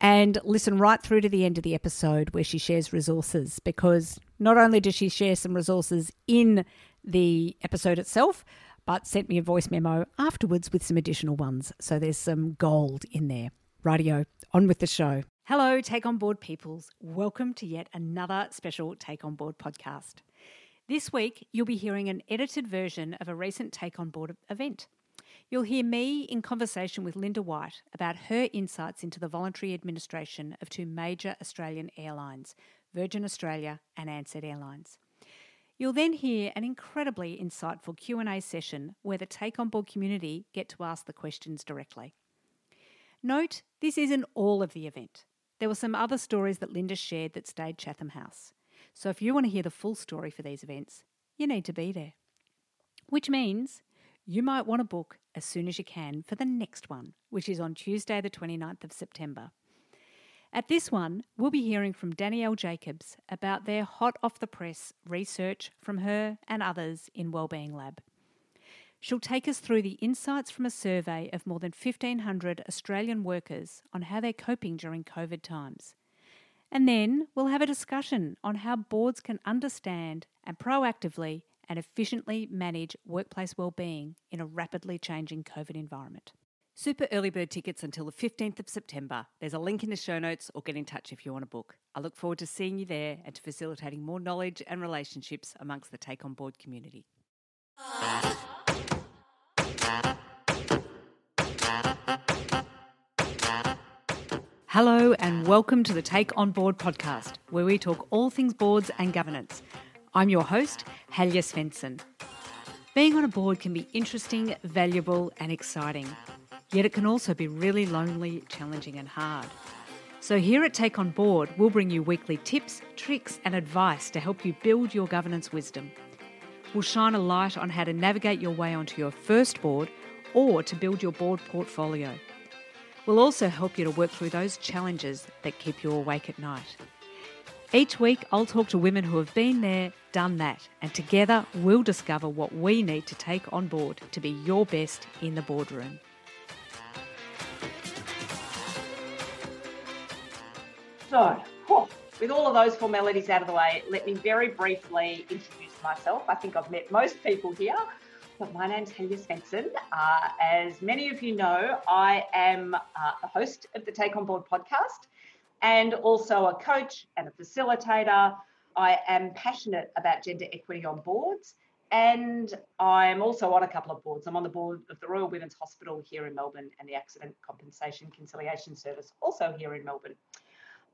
And listen right through to the end of the episode where she shares resources, because not only does she share some resources in the episode itself, but sent me a voice memo afterwards with some additional ones. So there's some gold in there. Rightio, on with the show. Hello, Take On Board peoples. Welcome to yet another special Take On Board podcast. This week, you'll be hearing an edited version of a recent Take On Board event. You'll hear me in conversation with Linda White about her insights into the voluntary administration of two major Australian airlines, Virgin Australia and Ansett Airlines. You'll then hear an incredibly insightful Q&A session where the Take On Board community get to ask the questions directly. Note, this isn't all of the event. There were some other stories that Linda shared that stayed Chatham House. So if you want to hear the full story for these events, you need to be there. Which means you might want to book as soon as you can for the next one, which is on Tuesday the 29th of September. At this one, we'll be hearing from Danielle Jacobs about their hot-off-the-press research from her and others in Wellbeing Lab. She'll take us through the insights from a survey of more than 1,500 Australian workers on how they're coping during COVID times. And then we'll have a discussion on how boards can understand and proactively and efficiently manage workplace wellbeing in a rapidly changing COVID environment. Super early bird tickets until the 15th of September. There's a link in the show notes, or get in touch if you want to book. I look forward to seeing you there and to facilitating more knowledge and relationships amongst the Take On Board community. Hello and welcome to the Take On Board podcast, where we talk all things boards and governance. I'm your host, Helga Svensson. Being on a board can be interesting, valuable and exciting. Yet it can also be really lonely, challenging and hard. So here at Take On Board, we'll bring you weekly tips, tricks and advice to help you build your governance wisdom. We'll shine a light on how to navigate your way onto your first board or to build your board portfolio. We'll also help you to work through those challenges that keep you awake at night. Each week, I'll talk to women who have been there, done that, and together we'll discover what we need to take on board to be your best in the boardroom. So, with all of those formalities out of the way, let me very briefly introduce myself. I think I've met most people here, but my name's Helga Svensson. As many of you know, I am the host of the Take On Board podcast, and also a coach and a facilitator. I am passionate about gender equity on boards, and I'm also on a couple of boards. I'm on the board of the Royal Women's Hospital here in Melbourne and the Accident Compensation Conciliation Service, also here in Melbourne.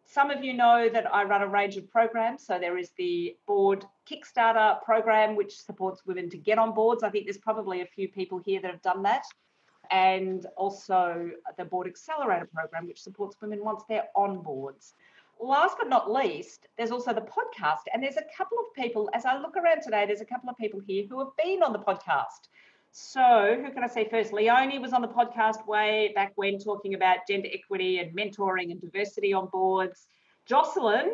Some of you know that I run a range of programs. So there is the board Kickstarter program, which supports women to get on boards. I think there's probably a few people here that have done that. And also the Board Accelerator program, which supports women once they're on boards. Last but not least, there's also the podcast. And there's a couple of people, as I look around today, there's a couple of people here who have been on the podcast. So who can I say first? Leonie was on the podcast way back when, talking about gender equity and mentoring and diversity on boards. Jocelyn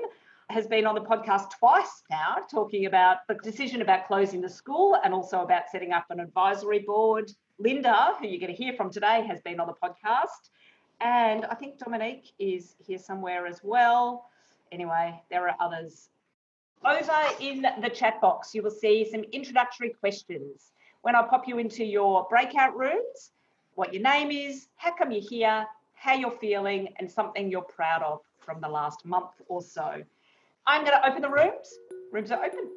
has been on the podcast twice now, talking about the decision about closing the school and also about setting up an advisory board. Linda, who you're going to hear from today, has been on the podcast. And I think Dominique is here somewhere as well. Anyway, there are others. Over in the chat box, you will see some introductory questions. When I pop you into your breakout rooms, what your name is, how come you're here, how you're feeling, and something you're proud of from the last month or so. I'm going to open the rooms. Rooms are open.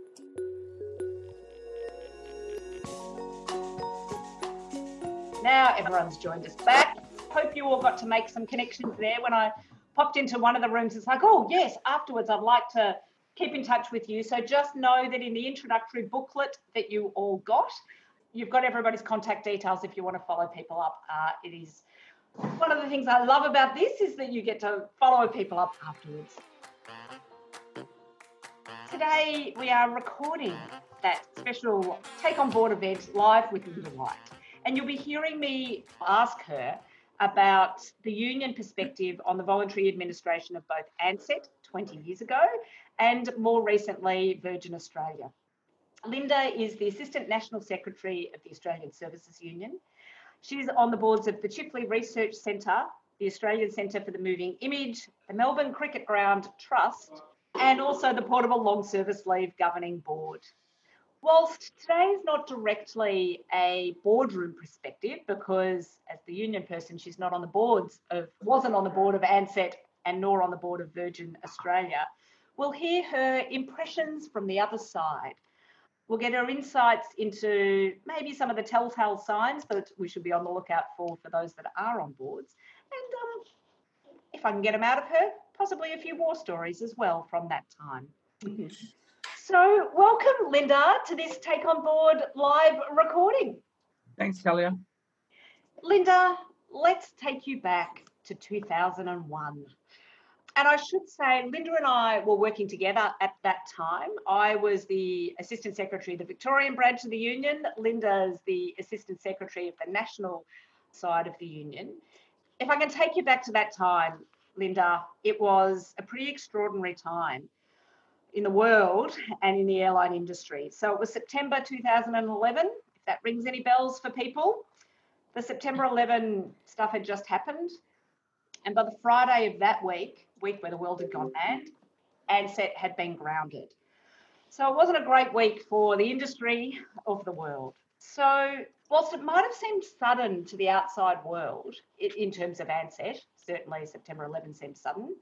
Now everyone's joined us back. Hope you all got to make some connections there. When I popped into one of the rooms, it's like, oh yes, afterwards I'd like to keep in touch with you. So just know that in the introductory booklet that you all got, you've got everybody's contact details if you want to follow people up. It is one of the things I love about this is that you get to follow people up afterwards. Today we are recording that special Take On Board event live with Linda White. And you'll be hearing me ask her about the union perspective on the voluntary administration of both Ansett 20 years ago and more recently Virgin Australia. Linda is the Assistant National Secretary of the Australian Services Union. She's on the boards of the Chifley Research Centre, the Australian Centre for the Moving Image, the Melbourne Cricket Ground Trust, and also the Portable Long Service Leave Governing Board. Whilst today is not directly a boardroom perspective, because as the union person, she's not on the boards of, wasn't on the board of Ansett and nor on the board of Virgin Australia, we'll hear her impressions from the other side. We'll get her insights into maybe some of the telltale signs that we should be on the lookout for those that are on boards. And if I can get them out of her, possibly a few war stories as well from that time. So welcome, Linda, to this Take On Board live recording. Thanks, Talia. Linda, let's take you back to 2001. And I should say, Linda and I were working together at that time. I was the Assistant Secretary of the Victorian branch of the union. Linda's the Assistant Secretary of the national side of the union. If I can take you back to that time, Linda, it was a pretty extraordinary time in the world and in the airline industry. So it was September 2011, if that rings any bells for people. The September 11 stuff had just happened. And by the Friday of that week where the world had gone mad, Ansett had been grounded. So it wasn't a great week for the industry or for the world. So whilst it might have seemed sudden to the outside world, in terms of Ansett, certainly September 11 seemed sudden,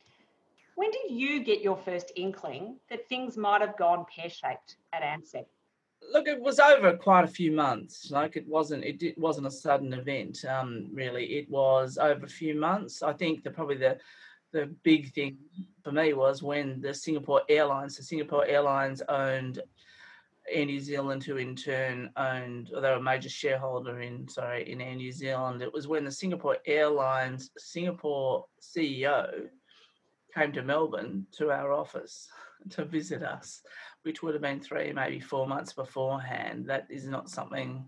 when did you get your first inkling that things might have gone pear-shaped at Ansett? Look, it was over quite a few months. Like it wasn't a sudden event, really. It was over a few months. I think the big thing for me was when the Singapore Airlines owned Air New Zealand, who in turn owned, or they were a major shareholder in Air New Zealand. It was when the Singapore Airlines Singapore CEO came to Melbourne to our office to visit us, which would have been 3, maybe 4 months beforehand. That is not something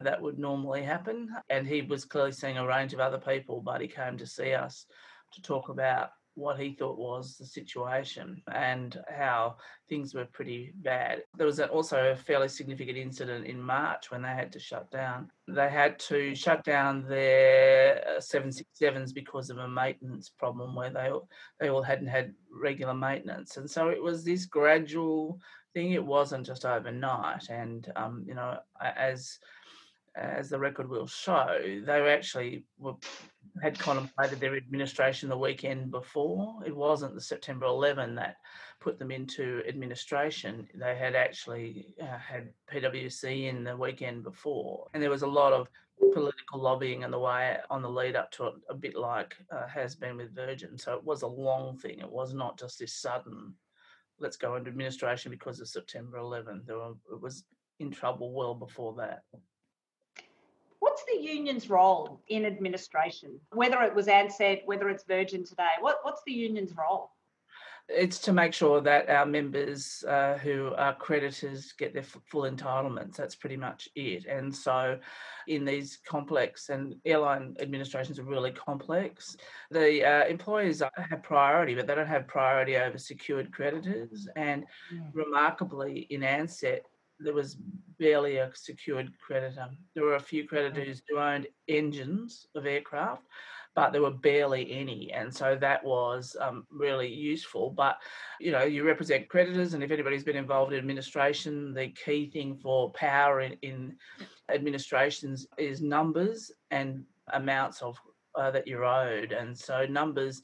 that would normally happen. And he was clearly seeing a range of other people, but he came to see us to talk about what he thought was the situation and how things were pretty bad. There was also a fairly significant incident in March when they had to shut down. They had to shut down their 767s because of a maintenance problem where they all hadn't had regular maintenance. And so it was this gradual thing. It wasn't just overnight. And, you know, as the record will show, they had contemplated their administration the weekend before. It wasn't the September 11 that put them into administration. They had actually had PwC in the weekend before. And there was a lot of political lobbying in the way on the lead up to it, a bit like has been with Virgin. So it was a long thing. It was not just this sudden, let's go into administration because of September 11. It was in trouble well before that. What's the union's role in administration? Whether it was Ansett, whether it's Virgin today, what's the union's role? It's to make sure that our members who are creditors get their full entitlements. That's pretty much it. And so in these complex, and airline administrations are really complex, the employers have priority, but they don't have priority over secured creditors. And remarkably, in Ansett, there was barely a secured creditor. There were a few creditors who owned engines of aircraft, but there were barely any. And so that was really useful. But, you know, you represent creditors, and if anybody's been involved in administration, the key thing for power in administrations is numbers and amounts of that you're owed. And so numbers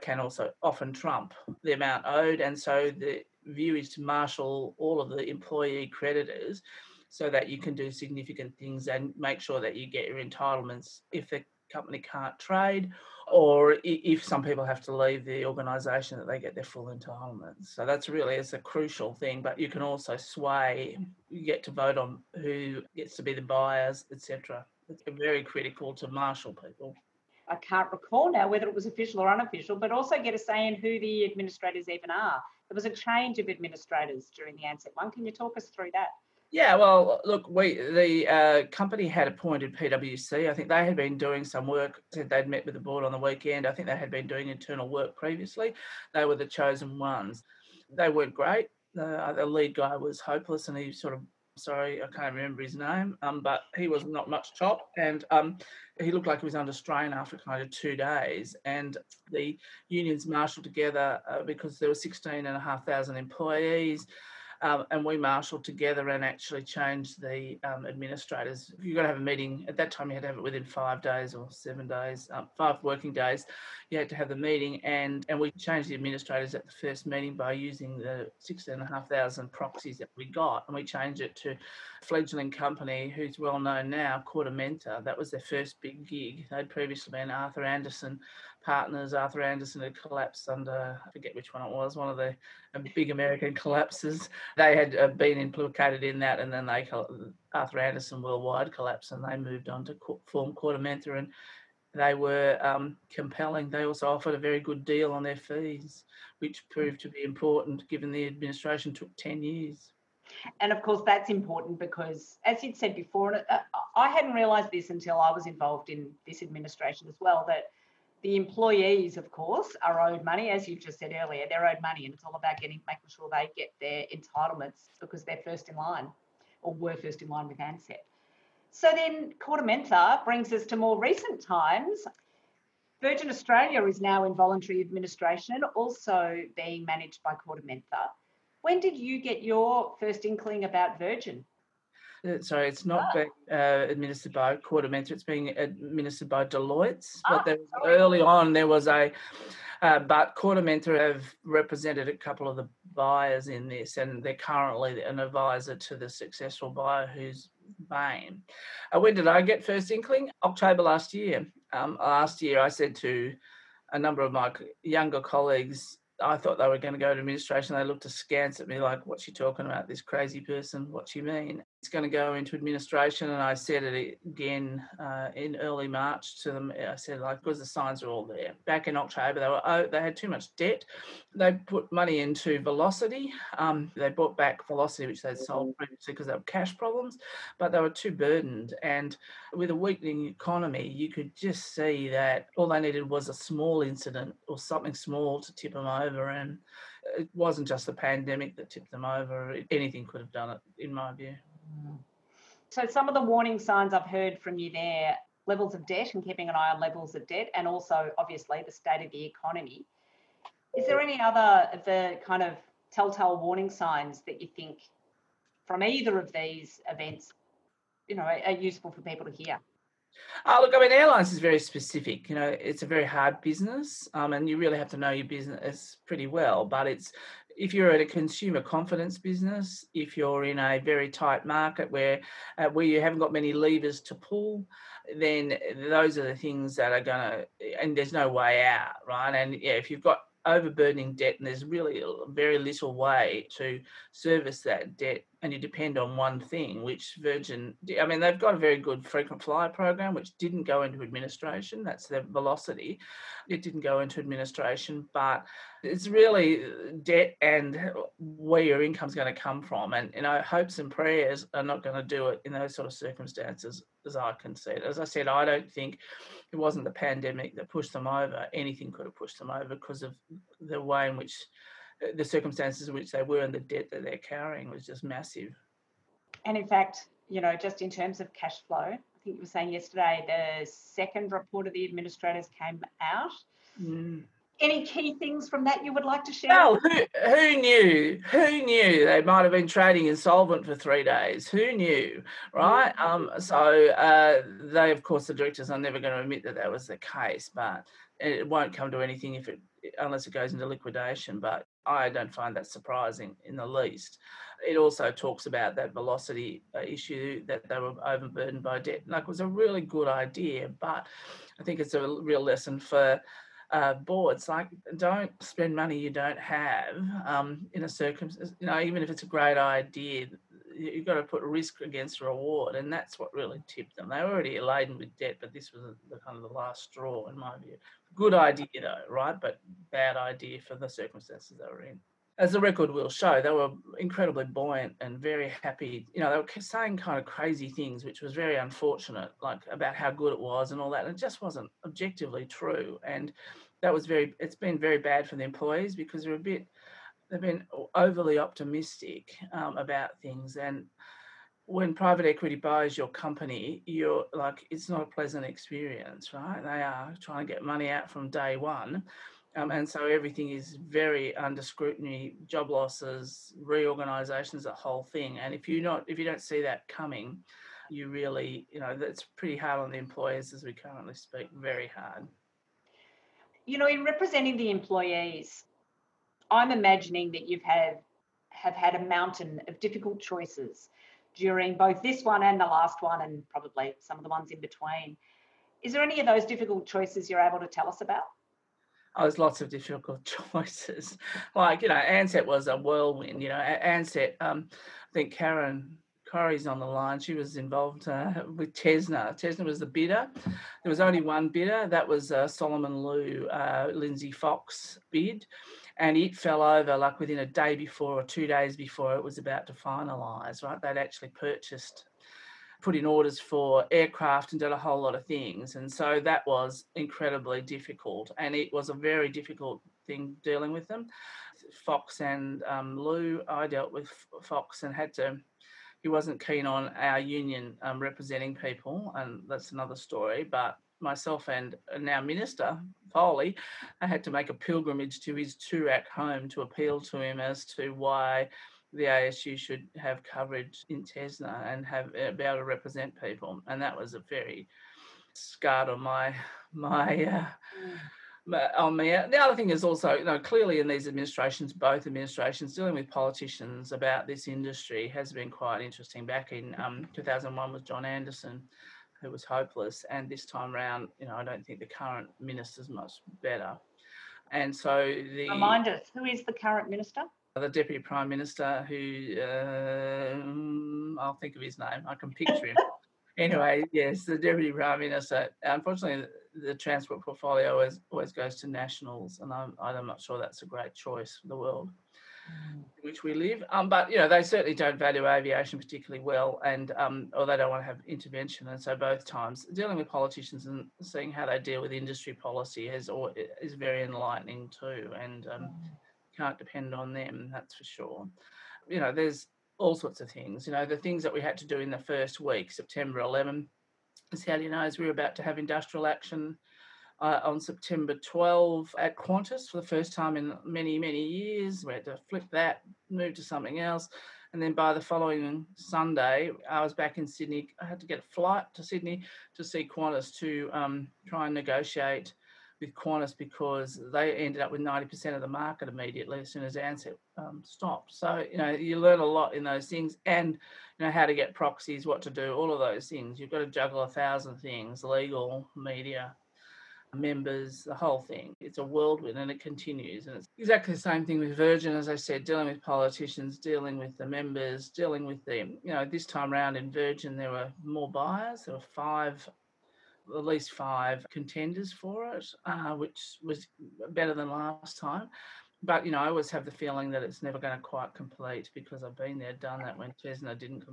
can also often trump the amount owed. And so the view is to marshal all of the employee creditors so that you can do significant things and make sure that you get your entitlements if the company can't trade or if some people have to leave the organisation, that they get their full entitlements. So that's really, it's a crucial thing, but you can also sway, you get to vote on who gets to be the buyers, etc. It's very critical to marshal people. I can't recall now whether it was official or unofficial, but also get a say in who the administrators even are. There was a change of administrators during the Ansett one. Can you talk us through that? Yeah, well, look, the company had appointed PwC. I think they had been doing some work. They'd met with the board on the weekend. I think they had been doing internal work previously. They were the chosen ones. They weren't great. The lead guy was hopeless, and he sort of, sorry, I can't remember his name, but he was not much top, and he looked like he was under strain after kind of 2 days. And the unions marshalled together because there were 16,500 employees. And we marshalled together and actually changed the administrators. You've got to have a meeting. At that time, you had to have it within 5 days or 7 days, 5 working days. You had to have the meeting, and we changed the administrators at the first meeting by using the 16,500 proxies that we got, and we changed it to a fledgling company who's well known now, Cordamenta. That was their first big gig. They'd previously been Arthur Andersen Partners. Arthur Andersen had collapsed under, I forget which one it was, one of the big American collapses. They had been implicated in that, and then they, Arthur Andersen Worldwide collapsed, and they moved on to form Cordamenta, and they were compelling. They also offered a very good deal on their fees, which proved to be important given the administration took 10 years. And of course, that's important because, as you'd said before, and I hadn't realised this until I was involved in this administration as well, that the employees, of course, are owed money. As you've just said earlier, they're owed money, and it's all about making sure they get their entitlements because they're first in line, or were first in line with Ansett. So then Cordamenta brings us to more recent times. Virgin Australia is now in voluntary administration, also being managed by Cordamenta. When did you get your first inkling about Virgin? Sorry, it's not being administered by Cordamenta, it's being administered by Deloitte's. But there was, early on there was a, but Cordamenta have represented a couple of the buyers in this, and they're currently an advisor to the successful buyer who's Bain. When did I get first inkling? October last year. Last year I said to a number of my younger colleagues, I thought they were going to go to administration. They looked askance at me like, what's she talking about, this crazy person? What's she mean? It's going to go into administration. And I said it again in early March to them. I said, like, because the signs are all there. Back in October, they had too much debt. They put money into Velocity. They bought back Velocity, which they'd sold previously because they had cash problems, but they were too burdened. And with a weakening economy, you could just see that all they needed was a small incident or something small to tip them over. And it wasn't just the pandemic that tipped them over. Anything could have done it, in my view. So some of the warning signs I've heard from you there, levels of debt and keeping an eye on levels of debt, and also, obviously, the state of the economy. Is there any other of the kind of telltale warning signs that you think from either of these events, you know, are useful for people to hear? Look, I mean, airlines is very specific. You know, it's a very hard business, and you really have to know your business pretty well. But it's, if you're at a consumer confidence business, if you're in a very tight market where you haven't got many levers to pull, then those are the things that are going to, and there's no way out, right? And yeah, if you've got overburdening debt and there's really very little way to service that debt, and you depend on one thing, which Virgin, I mean, they've got a very good frequent flyer program, which didn't go into administration. That's their Velocity. It didn't go into administration, but it's really debt and where your income's going to come from. And, you know, hopes and prayers are not going to do it in those sort of circumstances, as I can see it. As I said, I don't think it wasn't the pandemic that pushed them over. Anything could have pushed them over because of the way in which the circumstances in which they were, and the debt that they're carrying was just massive. And in fact, you know, just in terms of cash flow, I think you were saying yesterday the second report of the administrators came out. Mm. Any key things from that you would like to share? Well, who knew? Who knew they might have been trading insolvent for 3 days? Who knew, right? They, of course, the directors are never going to admit that that was the case, but it won't come to anything unless it goes into liquidation. But I don't find that surprising in the least. It also talks about that Velocity issue, that they were overburdened by debt. Like, it was a really good idea, but I think it's a real lesson for boards. Like, don't spend money you don't have in a circumstance. You know, even if it's a great idea, you've got to put risk against reward, and that's what really tipped them. They were already laden with debt, but this was the kind of the last straw, in my view. Good idea though, right? But bad idea for the circumstances they were in. as the record will show, they were incredibly buoyant and very happy. You know, they were saying kind of crazy things, which was very unfortunate, like about how good it was and all that. And it just wasn't objectively true. And that was very, it's been very bad for the employees because they're a bit, they've been overly optimistic about things. And when private equity buys your company, you're like, it's not a pleasant experience, right? They are trying to get money out from day one. And so everything is very under scrutiny, job losses, reorganisations, the whole thing. And if you don't see that coming, you really, you know, that's pretty hard on the employers as we currently speak, very hard. You know, in representing the employees, I'm imagining that you've have had a mountain of difficult choices during both this one and the last one, and probably some of the ones in between. Is there any of those difficult choices you're able to tell us about? Oh, there's lots of difficult choices. Like, you know, Ansett was a whirlwind. You know, Ansett, I think Karen Corrie's on the line. She was involved with Tesna. Tesna was the bidder. There was only one bidder. That was Solomon Lew, Lindsay Fox bid. And it fell over like within a day before or 2 days before it was about to finalise, right? They'd actually purchased, put in orders for aircraft and did a whole lot of things. And so that was incredibly difficult. And it was a very difficult thing dealing with them. Fox and Lew, I dealt with Fox and had to, he wasn't keen on our union representing people, and that's another story, but myself and now Minister Foley, I had to make a pilgrimage to his Toorak home to appeal to him as to why the ASU should have coverage in Tesna and be able to represent people. And that was a very scarred on me. The other thing is also, you know, clearly in these administrations, both administrations, dealing with politicians about this industry has been quite interesting. Back in 2001 with John Anderson, who was hopeless. And this time round, you know, I don't think the current minister's much better. And so Remind us, who is the current minister? The Deputy Prime Minister, who I'll think of his name, I can picture him. Anyway, yes, the Deputy Prime Minister. Unfortunately, the transport portfolio always goes to Nationals, and I'm not sure that's a great choice for the world in which we live. But, you know, they certainly don't value aviation particularly well, and or they don't want to have intervention. And so both times, dealing with politicians and seeing how they deal with industry policy is very enlightening too, and can't depend on them, that's for sure. You know, there's all sorts of things. You know, the things that we had to do in the first week, September 11, as Sally knows, we were about to have industrial action on September 12 at Qantas for the first time in many, many years. We had to flip that, move to something else. And then by the following Sunday, I was back in Sydney. I had to get a flight to Sydney to see Qantas to try and negotiate with Qantas because they ended up with 90% of the market immediately as soon as Ansett stopped. So, you know, you learn a lot in those things, and, you know, how to get proxies, what to do, all of those things. You've got to juggle 1,000 things, legal, media, members, the whole thing. It's a whirlwind and it continues. And it's exactly the same thing with Virgin, as I said, dealing with politicians, dealing with the members, dealing with them. You know, this time round in Virgin, there were more buyers. There were at least five contenders for it, which was better than last time. But, you know, I always have the feeling that it's never going to quite complete because I've been there, done that when Tesna didn't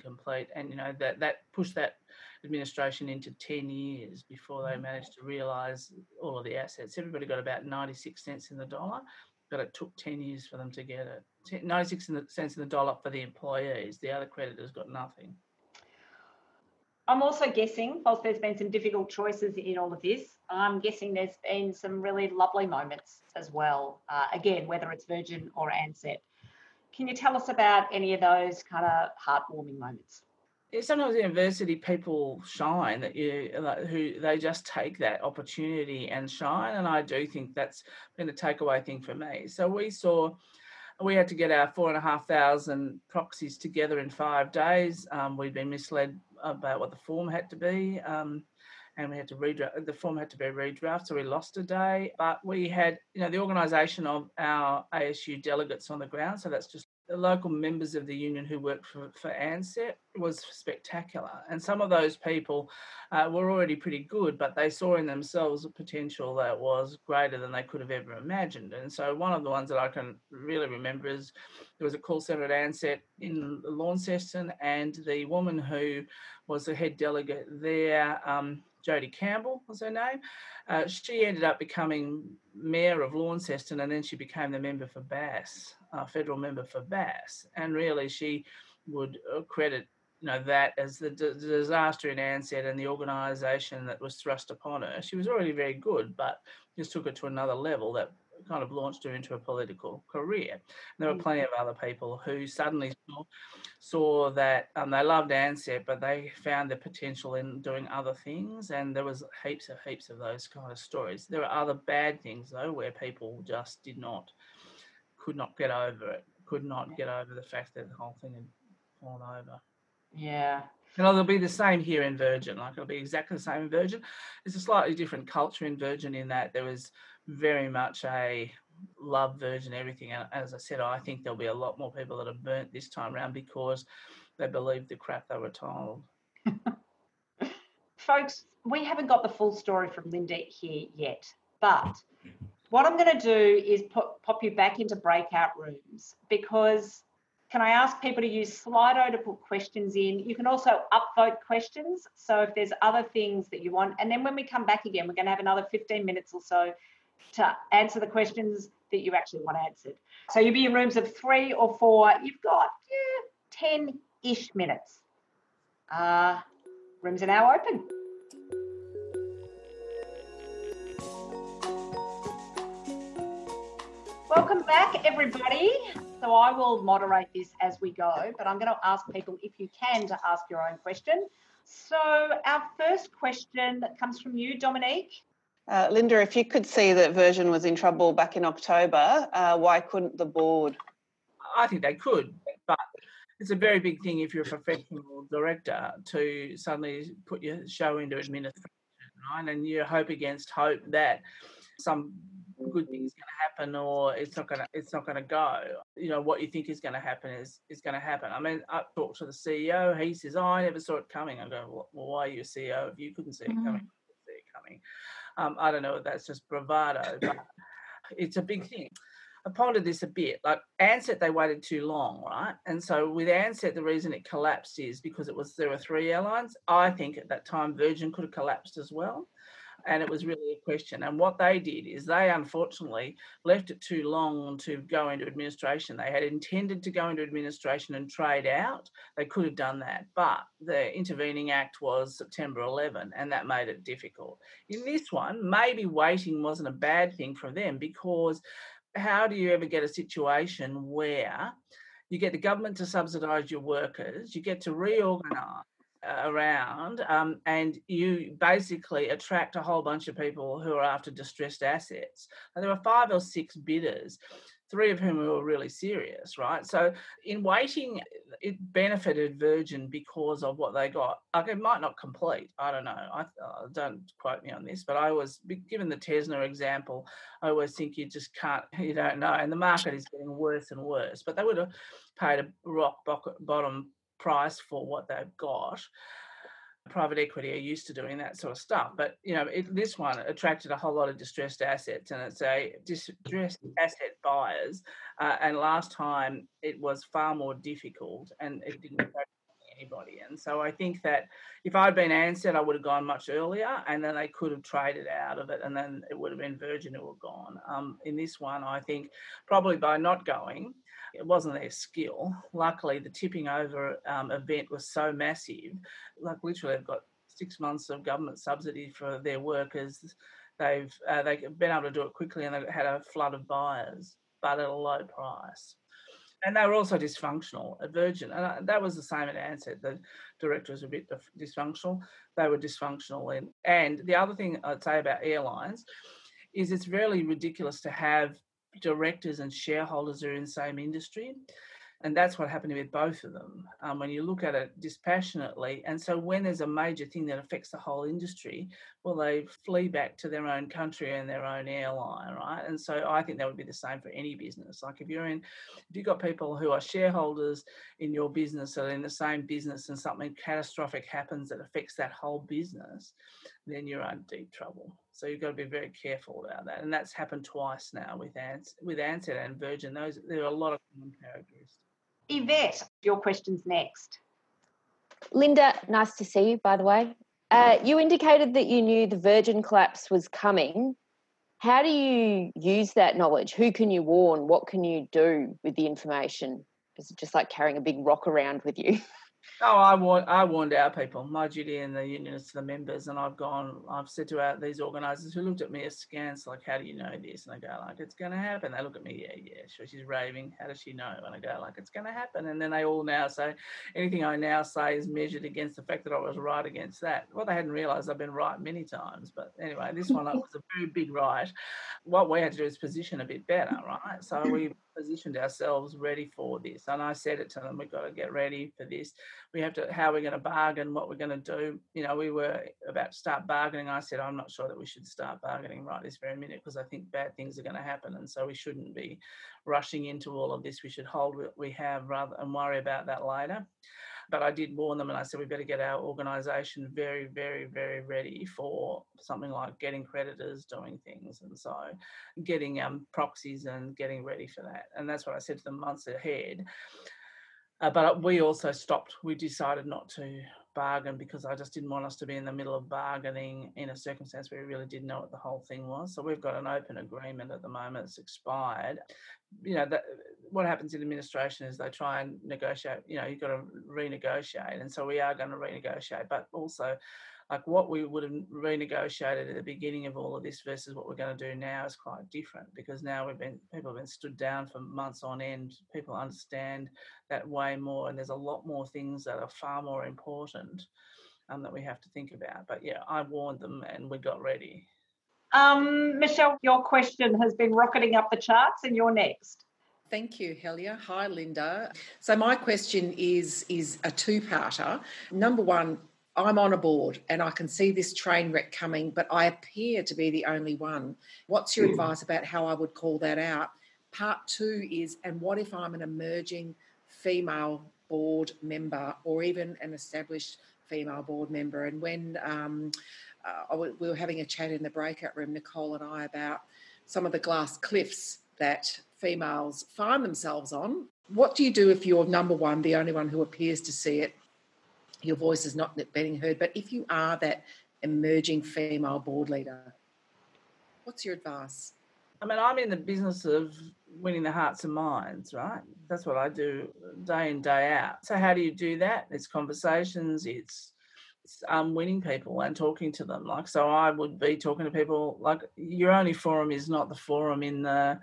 complete. And, you know, that pushed that administration into 10 years before they managed to realise all of the assets. Everybody got about 96 cents in the dollar, but it took 10 years for them to get it. 96 cents in the dollar for the employees. The other creditors got nothing. I'm also guessing, whilst there's been some difficult choices in all of this, I'm guessing there's been some really lovely moments as well, again, whether it's Virgin or Ansett. Can you tell us about any of those kind of heartwarming moments? Yeah, sometimes in adversity, people shine, they just take that opportunity and shine, and I do think that's been a takeaway thing for me. So we had to get our 4,500 proxies together in 5 days. We'd been misled about what the form had to be, and we had to redraft. The form had to be redrafted, so we lost a day. But we had, you know, the organisation of our ASU delegates on the ground. So that's just the local members of the union who worked for Ansett was spectacular. And some of those people were already pretty good, but they saw in themselves a potential that was greater than they could have ever imagined. And so one of the ones that I can really remember is there was a call centre at Ansett in Launceston, and the woman who was the head delegate there, Jodie Campbell was her name. She ended up becoming mayor of Launceston, and then she became the member for Bass, federal member for Bass. And really, she would credit that as the disaster in Ansett and the organisation that was thrust upon her. She was already very good, but just took it to another level that kind of launched her into a political career. And there were plenty of other people who suddenly saw that they loved Ansett, but they found the potential in doing other things, and there was heaps of those kind of stories. There were other bad things, though, where people just could not get over it, could not get over the fact that the whole thing had fallen over. Yeah. And it'll be the same here in Virgin. Like, it'll be exactly the same in Virgin. It's a slightly different culture in Virgin in that there was very much a love Virgin everything. And as I said, I think there'll be a lot more people that are burnt this time around because they believed the crap they were told. Folks, we haven't got the full story from Linda here yet, but what I'm going to do is pop you back into breakout rooms, because can I ask people to use Slido to put questions in? You can also upvote questions, so if there's other things that you want. And then when we come back again, we're going to have another 15 minutes or so to answer the questions that you actually want answered. So you'll be in rooms of 3 or 4. You've got 10-ish minutes. Rooms are now open. Welcome back, everybody. So I will moderate this as we go, but I'm going to ask people, if you can, to ask your own question. So our first question that comes from you, Dominique. Linda, if you could see that Virgin was in trouble back in October, why couldn't the board? I think they could, but it's a very big thing if you're a professional director to suddenly put your show into administration, right? And you hope against hope that some good thing is going to happen, or it's not going to go. You know, what you think is going to happen is going to happen. I mean, I talked to the CEO. He says, "I never saw it coming." I go, "Well, why are you a CEO if you couldn't see it coming?" I don't know, that's just bravado, but it's a big thing. I pondered this a bit. Like Ansett, they waited too long, right? And so with Ansett, the reason it collapsed is because there were 3 airlines. I think at that time Virgin could have collapsed as well, and it was really a question. And what they did is they unfortunately left it too long to go into administration. They had intended to go into administration and trade out. They could have done that, but the intervening act was September 11, and that made it difficult. In this one, maybe waiting wasn't a bad thing for them, because how do you ever get a situation where you get the government to subsidise your workers, you get to reorganise around, and you basically attract a whole bunch of people who are after distressed assets. And there were 5 or 6 bidders, 3 of whom were really serious, right? So in waiting, it benefited Virgin because of what they got. Like, it might not complete, I don't know. Don't quote me on this, but I was, given the Tesna example, I always think you just can't, you don't know. And the market is getting worse and worse, but they would have paid a rock bottom price for what they've got. Private equity are used to doing that sort of stuff, but this one attracted a whole lot of distressed assets, and it's a distressed asset buyers. And last time it was far more difficult, and it didn't attract anybody. And so I think that if I'd been Ansett, I would have gone much earlier, and then they could have traded out of it, and then it would have been Virgin who were gone. In this one, I think probably by not going. It wasn't their skill. Luckily, the tipping over event was so massive. Like, literally, they've got 6 months of government subsidy for their workers. They've been able to do it quickly, and they had a flood of buyers, but at a low price. And they were also dysfunctional at Virgin. And that was the same at Ansett. The director was a bit dysfunctional. They were dysfunctional. And the other thing I'd say about airlines is it's really ridiculous to have directors and shareholders are in the same industry. And that's what happened with both of them when you look at it dispassionately. And so when there's a major thing that affects the whole industry, well, they flee back to their own country and their own airline, right? And so I think that would be the same for any business. Like if you've got people who are shareholders in your business or in the same business and something catastrophic happens that affects that whole business, then you're in deep trouble. So you've got to be very careful about that. And that's happened twice now with Ansett and Virgin. There are a lot of common characteristics. Yvette, your question's next. Linda, nice to see you, by the way. You indicated that you knew the Virgin collapse was coming. How do you use that knowledge? Who can you warn? What can you do with the information? Is it just like carrying a big rock around with you? Oh, I warned our people. My duty in the union is to the members, and I've said to these organisers who looked at me askance, like, how do you know this? And I go, like, it's going to happen. They look at me, yeah, sure, she's raving. How does she know? And I go, like, it's going to happen. And then they all now say, anything I now say is measured against the fact that I was right against that. Well, they hadn't realised I've been right many times. But anyway, this one was a very big right. What we had to do is position a bit better, right? So we positioned ourselves ready for this. And I said it to them, we've got to get ready for this. We have to, how we're going to bargain, what we're going to do. You know, we were about to start bargaining. I said, I'm not sure that we should start bargaining right this very minute because I think bad things are going to happen. And so we shouldn't be rushing into all of this. We should hold what we have rather and worry about that later. But I did warn them, and I said, we better get our organisation very, very, very ready for something like getting creditors doing things. And so getting proxies and getting ready for that. And that's what I said to them months ahead. But we also stopped. We decided not to bargain because I just didn't want us to be in the middle of bargaining in a circumstance where we really didn't know what the whole thing was. So we've got an open agreement at the moment. It's expired. You know, what happens in administration is they try and negotiate. You know, you've got to renegotiate. And so we are going to renegotiate. But also, like what we would have renegotiated at the beginning of all of this versus what we're going to do now is quite different, because now people have been stood down for months on end. People understand that way more, and there's a lot more things that are far more important that we have to think about. But yeah, I warned them and we got ready. Michelle, your question has been rocketing up the charts and you're next. Thank you, Helga. Hi, Linda. So my question is a two-parter. Number one, I'm on a board and I can see this train wreck coming, but I appear to be the only one. What's your advice about how I would call that out? Part two is, and what if I'm an emerging female board member or even an established female board member? And when we were having a chat in the breakout room, Nicole and I, about some of the glass cliffs that females find themselves on. What do you do if you're number one, the only one who appears to see it? Your voice is not being heard, but if you are that emerging female board leader, what's your advice? I mean, I'm in the business of winning the hearts and minds, right? That's what I do day in, day out. So how do you do that? It's conversations, it's winning people and talking to them. Like, so I would be talking to people, like your only forum is not the forum in the...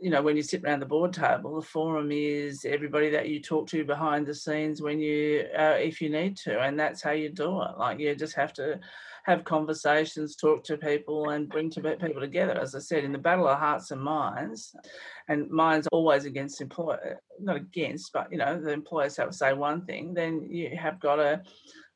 You know, when you sit around the board table, the forum is everybody that you talk to behind the scenes when you, if you need to, and that's how you do it. Like you just have to have conversations, talk to people and bring people together. As I said, in the battle of hearts and minds always against employer, not against, but, you know, the employers have to say one thing, then you have got to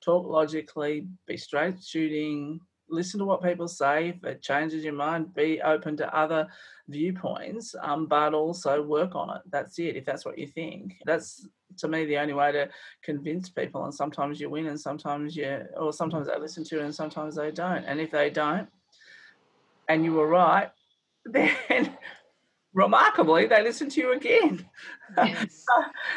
talk logically, be straight shooting, listen to what people say. If it changes your mind, be open to other viewpoints, but also work on it. That's it, if that's what you think. That's, to me, the only way to convince people. And sometimes you win and sometimes they listen to you and sometimes they don't. And if they don't and you were right, then... remarkably, they listen to you again. Yes.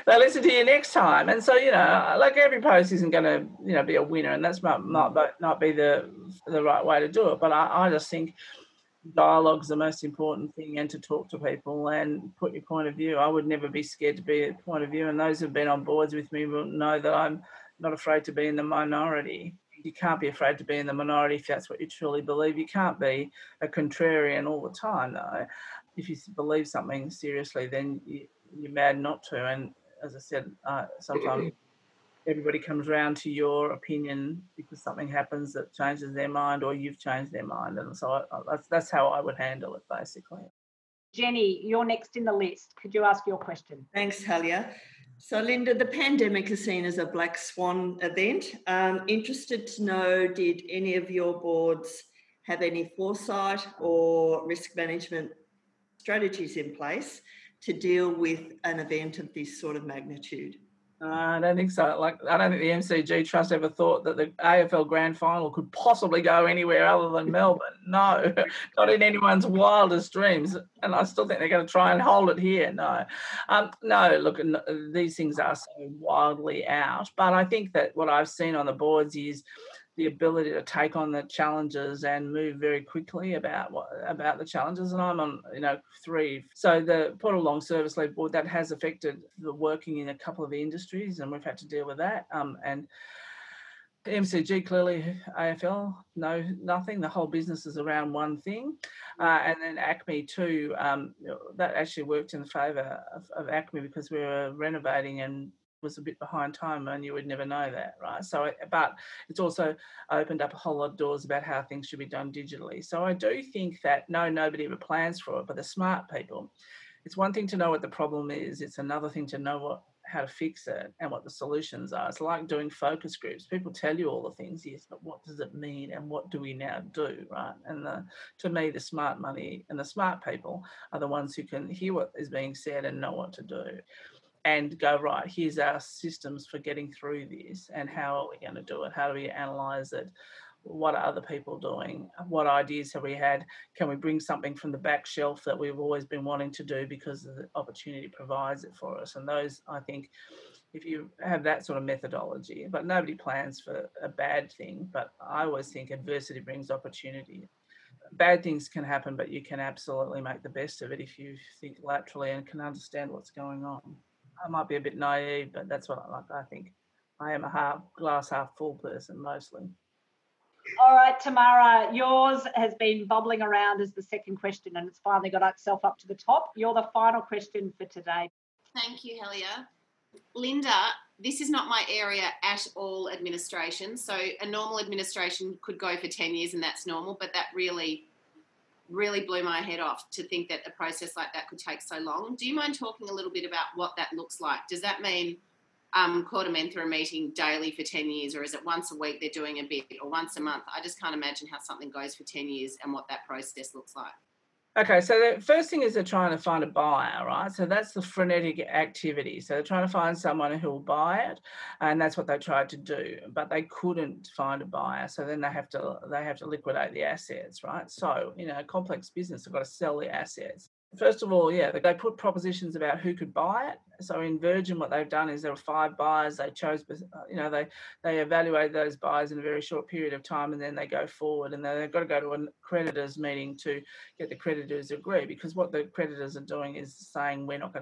They listen to you next time. And so, you know, like every post isn't going to, you know, be a winner, and that's not be the right way to do it. But I just think dialogue's the most important thing, and to talk to people and put your point of view. I would never be scared to be at point of view, and those who've been on boards with me will know that I'm not afraid to be in the minority. You can't be afraid to be in the minority if that's what you truly believe. You can't be a contrarian all the time, though. If you believe something seriously, then you're mad not to. And as I said, sometimes everybody comes round to your opinion because something happens that changes their mind or you've changed their mind. And so that's how I would handle it, basically. Jenny, you're next in the list. Could you ask your question? Thanks, Halia. So, Linda, the pandemic is seen as a black swan event. Interested to know, did any of your boards have any foresight or risk management strategies in place to deal with an event of this sort of magnitude? I don't think so. I don't think the MCG Trust ever thought that the AFL Grand Final could possibly go anywhere other than Melbourne. No, not in anyone's wildest dreams. And I still think they're going to try and hold it here. No, no. Look, these things are so wildly out. But I think that what I've seen on the boards is the ability to take on the challenges and move very quickly about the challenges. And I'm on, three. So the Portal Long Service Leave Board, that has affected the working in a couple of the industries, and we've had to deal with that. And MCG, clearly, AFL, no, nothing. The whole business is around one thing. And then Acme too, that actually worked in favour of Acme because we were renovating and was a bit behind time, and you would never know that, right? So, but it's also opened up a whole lot of doors about how things should be done digitally. So I do think that, no, nobody ever plans for it, but the smart people, it's one thing to know what the problem is, it's another thing to know how to fix it and what the solutions are. It's like doing focus groups. People tell you all the things, yes, but what does it mean and what do we now do, right? And to me, the smart money and the smart people are the ones who can hear what is being said and know what to do. And go, right, here's our systems for getting through this and how are we going to do it? How do we analyse it? What are other people doing? What ideas have we had? Can we bring something from the back shelf that we've always been wanting to do because the opportunity provides it for us? And those, I think, if you have that sort of methodology, but nobody plans for a bad thing, but I always think adversity brings opportunity. Bad things can happen, but you can absolutely make the best of it if you think laterally and can understand what's going on. I might be a bit naive, but that's what I think. I am a glass half full person mostly. All right, Tamara, yours has been bubbling around as the second question and it's finally got itself up to the top. You're the final question for today. Thank you, Helia. Linda, this is not my area at all, administration. So a normal administration could go for 10 years and that's normal, but that really blew my head off to think that a process like that could take so long. Do you mind talking a little bit about what that looks like? Does that mean Cordamenta are meeting daily for 10 years or is it once a week they're doing a bit or once a month? I just can't imagine how something goes for 10 years and what that process looks like. Okay, so the first thing is they're trying to find a buyer, right? So that's the frenetic activity. So they're trying to find someone who will buy it, and that's what they tried to do, but they couldn't find a buyer. So then they have to liquidate the assets, right? So in a complex business, they've got to sell the assets. First of all, yeah, they put propositions about who could buy it. So in Virgin, what they've done is there were 5 buyers. They chose, they evaluated those buyers in a very short period of time, and then they go forward, and then they've got to go to a creditors meeting to get the creditors to agree. Because what the creditors are doing is saying we're going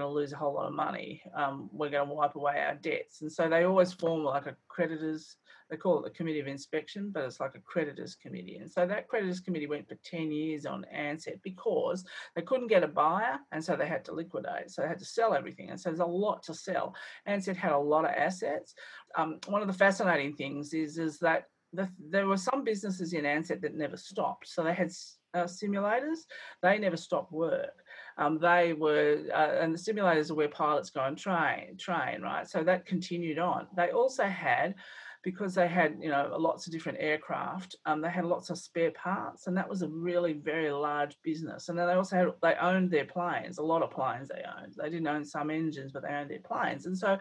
to lose a whole lot of money. We're going to wipe away our debts, and so they always form like a creditors. They call it the Committee of Inspection, but it's like a Creditors Committee. And so that Creditors Committee went for 10 years on Ansett because they couldn't get a buyer, and so they had to liquidate. So they had to sell everything, and so there's a lot to sell. Ansett had a lot of assets. One of the fascinating things is that there were some businesses in Ansett that never stopped. So they had simulators. They never stopped work. They were, and the simulators are where pilots go and train, right? So that continued on. They also had, because they had, lots of different aircraft, they had lots of spare parts, and that was a really very large business. And then they also they owned their planes, a lot of planes they owned. They didn't own some engines, but they owned their planes. And so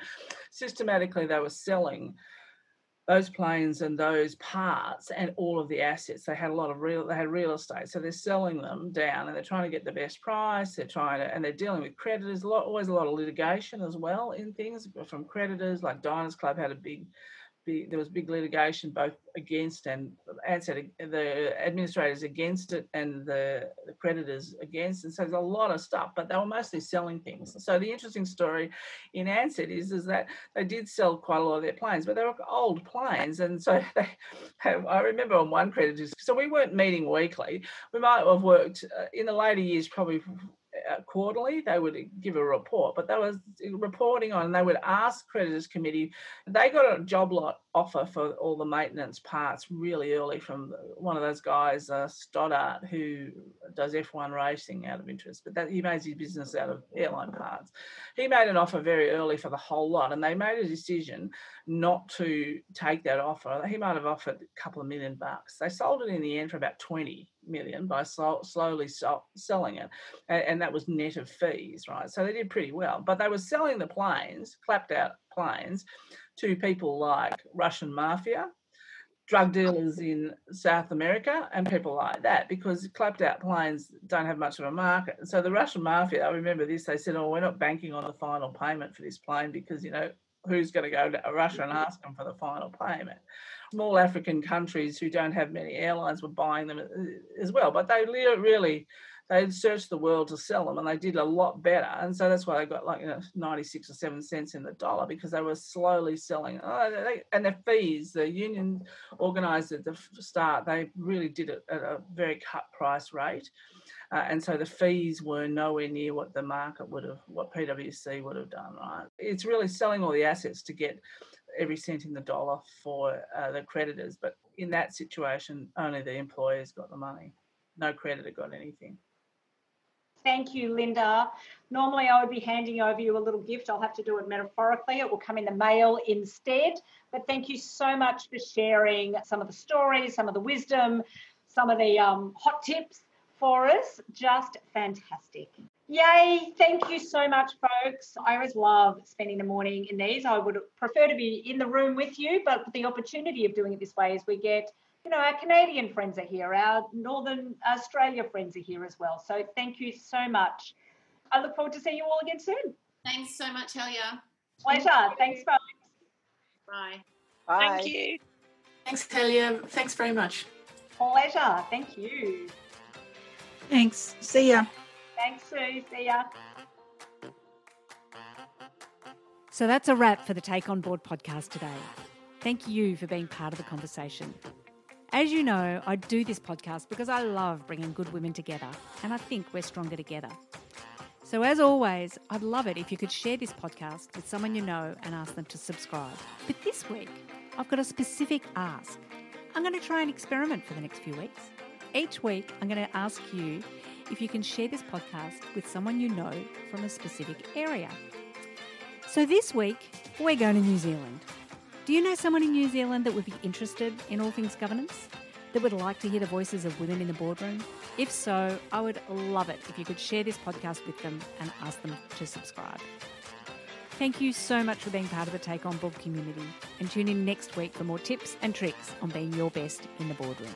systematically they were selling those planes and those parts and all of the assets. They had they had real estate. So they're selling them down and they're trying to get the best price. And they're dealing with creditors, always a lot of litigation as well in things from creditors, like Diners Club had there was big litigation both against and Ansett, the administrators against it and the creditors against, and so there's a lot of stuff, but they were mostly selling things. So the interesting story in Ansett is that they did sell quite a lot of their planes, but they were old planes, and so I remember on one creditor, so we weren't meeting weekly. We might have worked in the later years probably quarterly, they would give a report, but they were reporting on, they would ask creditors committee, they got a job lot offer for all the maintenance parts really early from one of those guys, Stoddart, who does F1 racing out of interest, but that he made his business out of airline parts. He made an offer very early for the whole lot, and they made a decision not to take that offer. He might have offered a couple of $1 million. They sold it in the end for about 20 million by slowly selling it, and that was net of fees, right? So they did pretty well, but they were selling the planes, clapped out planes, to people like Russian mafia, drug dealers in South America and people like that, because clapped out planes don't have much of a market. So the Russian mafia, I remember this, they said, oh, we're not banking on the final payment for this plane because, you know, who's going to go to Russia and ask them for the final payment? Small African countries who don't have many airlines were buying them as well, but they really, they searched the world to sell them, and they did a lot better. And so that's why they got like 96 or 7 cents in the dollar, because they were slowly selling. And the fees, the union organised at the start, they really did it at a very cut price rate. And so the fees were nowhere near what the market would have, what PwC would have done, right? It's really selling all the assets to get every cent in the dollar for the creditors. But in that situation, only the employers got the money. No creditor got anything. Thank you, Linda. Normally I would be handing over you a little gift. I'll have to do it metaphorically. It will come in the mail instead. But thank you so much for sharing some of the stories, some of the wisdom, some of the hot tips for us. Just fantastic. Yay. Thank you so much, folks. I always love spending the morning in these. I would prefer to be in the room with you, but the opportunity of doing it this way is we get, you know, our Canadian friends are here, our Northern Australia friends are here as well. So thank you so much. I look forward to seeing you all again soon. Thanks so much, Helga. Pleasure. Thanks, folks. Bye. Bye. Thank you. Thanks, Helga. Thanks very much. Pleasure. Thank you. Thanks. See ya. Thanks, Sue. See ya. So that's a wrap for the Take On Board podcast today. Thank you for being part of the conversation. As you know, I do this podcast because I love bringing good women together, and I think we're stronger together. So as always, I'd love it if you could share this podcast with someone you know and ask them to subscribe. But this week, I've got a specific ask. I'm going to try an experiment for the next few weeks. Each week, I'm going to ask you if you can share this podcast with someone you know from a specific area. So this week, we're going to New Zealand. Do you know someone in New Zealand that would be interested in all things governance? That would like to hear the voices of women in the boardroom? If so, I would love it if you could share this podcast with them and ask them to subscribe. Thank you so much for being part of the Take On Board community, and tune in next week for more tips and tricks on being your best in the boardroom.